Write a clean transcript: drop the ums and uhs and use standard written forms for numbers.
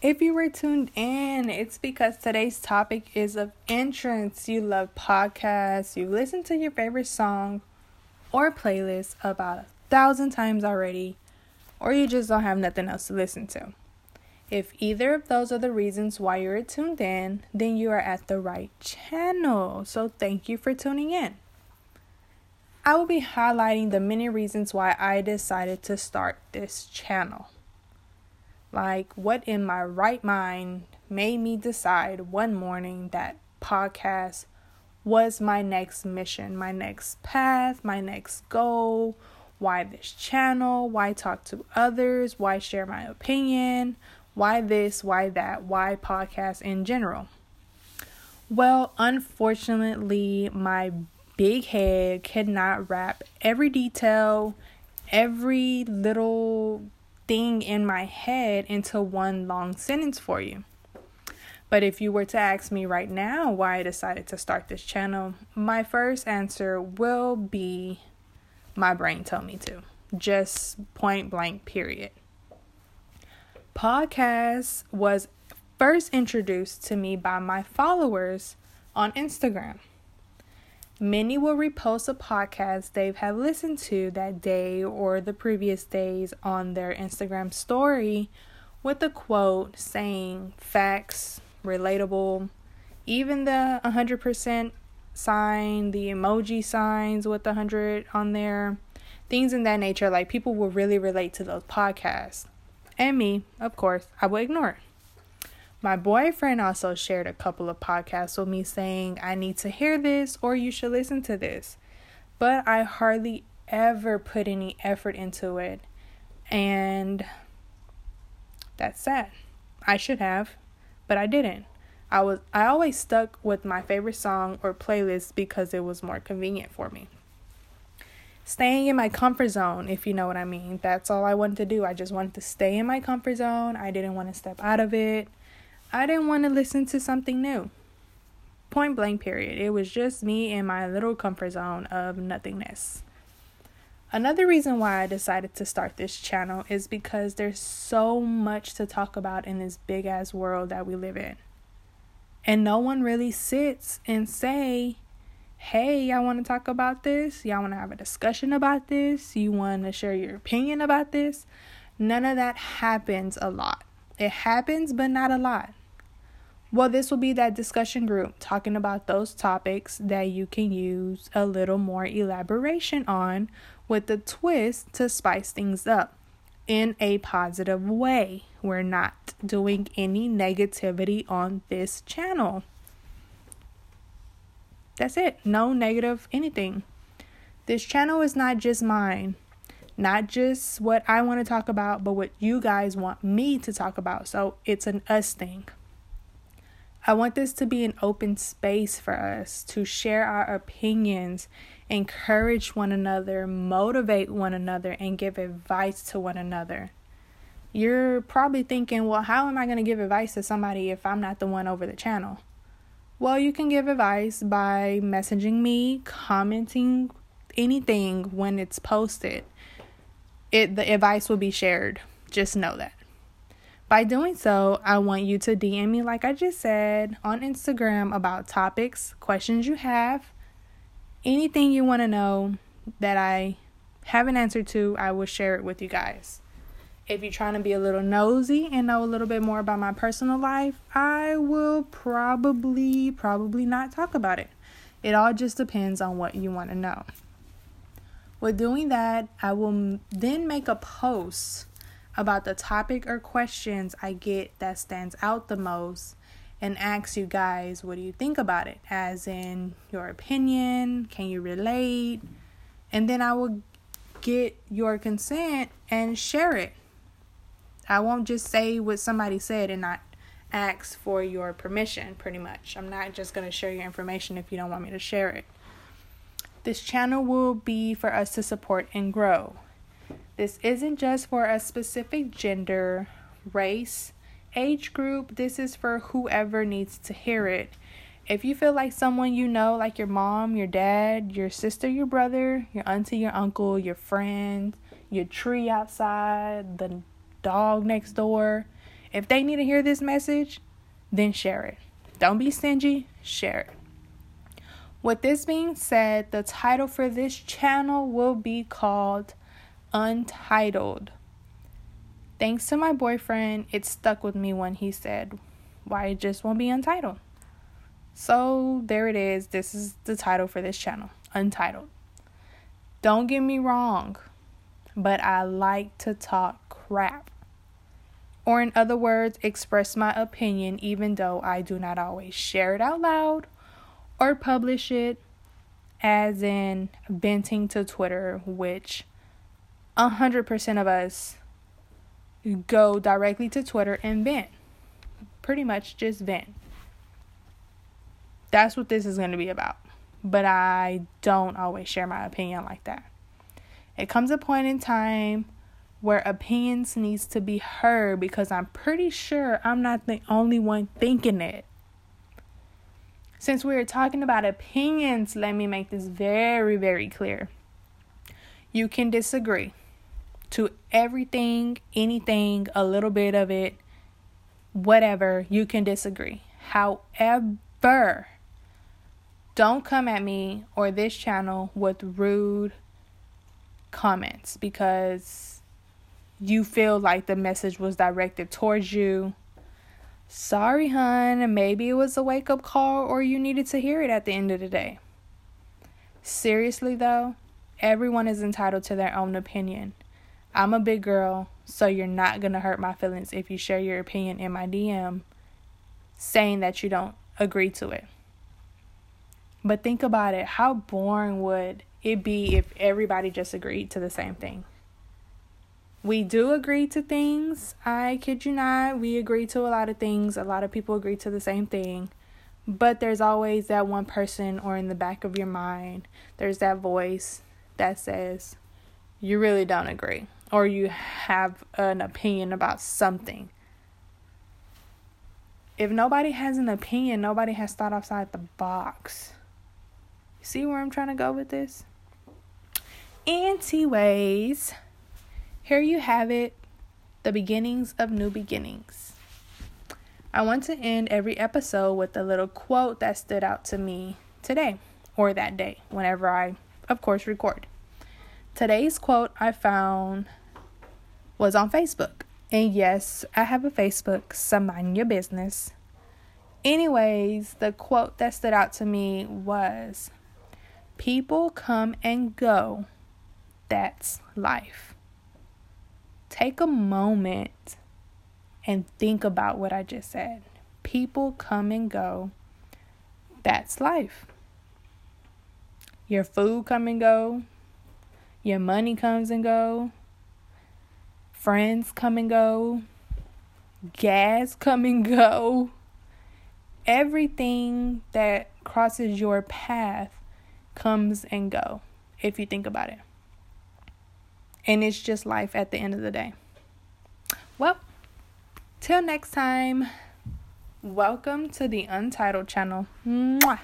If you were tuned in, it's because today's topic is of interest. You love podcasts, you listen to your favorite song or playlist about 1,000 times already, or you just don't have nothing else to listen to. If either of those are the reasons why you're tuned in, then you are at the right channel. So thank you for tuning in. I will be highlighting the many reasons why I decided to start this channel. Like, what in my right mind made me decide one morning that podcast was my next mission, my next path, my next goal? Why this channel? Why talk to others? Why share my opinion? Why this? Why that? Why podcasts in general? Well, unfortunately, my big head cannot wrap every detail, every little thing in my head into one long sentence for you. But if you were to ask me right now why I decided to start this channel, my first answer will be my brain told me to. Just point blank, period. Podcast was first introduced to me by my followers on Instagram. Many will repost a podcast they have listened to that day or the previous days on their Instagram story with a quote saying facts, relatable, even the 100% sign, the emoji signs with 100 on there, things in that nature. Like, people will really relate to those podcasts. And me, of course, I will ignore it. My boyfriend also shared a couple of podcasts with me saying, I need to hear this or you should listen to this. But I hardly ever put any effort into it. And that's sad. I should have, but I didn't. I always stuck with my favorite song or playlist because it was more convenient for me. Staying in my comfort zone, if you know what I mean. That's all I wanted to do. I just wanted to stay in my comfort zone. I didn't want to step out of it. I didn't want to listen to something new. Point blank, period. It was just me in my little comfort zone of nothingness. Another reason why I decided to start this channel is because there's so much to talk about in this big ass world that we live in. And no one really sits and say, hey, y'all want to talk about this? Y'all want to have a discussion about this? You want to share your opinion about this? None of that happens a lot. It happens, but not a lot. Well, this will be that discussion group talking about those topics that you can use a little more elaboration on with a twist to spice things up in a positive way. We're not doing any negativity on this channel. That's it. No negative anything. This channel is not just mine. Not just what I want to talk about, but what you guys want me to talk about. So it's an us thing. I want this to be an open space for us to share our opinions, encourage one another, motivate one another, and give advice to one another. You're probably thinking, well, how am I going to give advice to somebody if I'm not the one over the channel? Well, you can give advice by messaging me, commenting, anything when it's posted. The advice will be shared. Just know that. By doing so, I want you to DM me, like I just said, on Instagram about topics, questions you have, anything you want to know that I haven't answered to, I will share it with you guys. If you're trying to be a little nosy and know a little bit more about my personal life, I will probably not talk about it. It all just depends on what you want to know. With doing that, I will then make a post about the topic or questions I get that stands out the most and ask you guys, what do you think about it? As in your opinion, can you relate? And then I will get your consent and share it. I won't just say what somebody said and not ask for your permission, pretty much. I'm not just going to share your information if you don't want me to share it. This channel will be for us to support and grow. This isn't just for a specific gender, race, age group. This is for whoever needs to hear it. If you feel like someone you know, like your mom, your dad, your sister, your brother, your auntie, your uncle, your friend, your tree outside, the dog next door, If they need to hear this message, then share it. Don't be stingy, share it. With this being said, the title for this channel will be called Untitled. Thanks to my boyfriend, it stuck with me when he said, why it just won't be untitled. So there it is. This is the title for this channel, Untitled. Don't get me wrong, but I like to talk crap. Or in other words, express my opinion, even though I do not always share it out loud or publish it, as in venting to Twitter, which 100% of us go directly to Twitter and vent. Pretty much just vent. That's what this is going to be about. But I don't always share my opinion like that. It comes a point in time where opinions needs to be heard, because I'm pretty sure I'm not the only one thinking it. Since we are talking about opinions, let me make this very, very clear. You can disagree to everything, anything, a little bit of it, whatever, you can disagree. However, don't come at me or this channel with rude comments because you feel like the message was directed towards you. Sorry, hun. Maybe it was a wake-up call or you needed to hear it at the end of the day. Seriously, though, everyone is entitled to their own opinion. I'm a big girl, so you're not going to hurt my feelings if you share your opinion in my DM saying that you don't agree to it. But think about it. How boring would it be if everybody just agreed to the same thing? We do agree to things. I kid you not. We agree to a lot of things. A lot of people agree to the same thing. But there's always that one person, or in the back of your mind, there's that voice that says, you really don't agree. Or you have an opinion about something. If nobody has an opinion, nobody has thought outside the box. See where I'm trying to go with this? Anyways, here you have it. The beginnings of new beginnings. I want to end every episode with a little quote that stood out to me today or that day, whenever I, of course, record. Today's quote I found was on Facebook. And yes, I have a Facebook, so mind your business. Anyways, the quote that stood out to me was, people come and go. That's life. Take a moment and think about what I just said. People come and go. That's life. Your food come and go. Your money comes and go. Friends come and go. Gas come and go. Everything that crosses your path comes and go, if you think about it. And it's just life at the end of the day. Well, till next time, welcome to the Untitled channel. Mwah.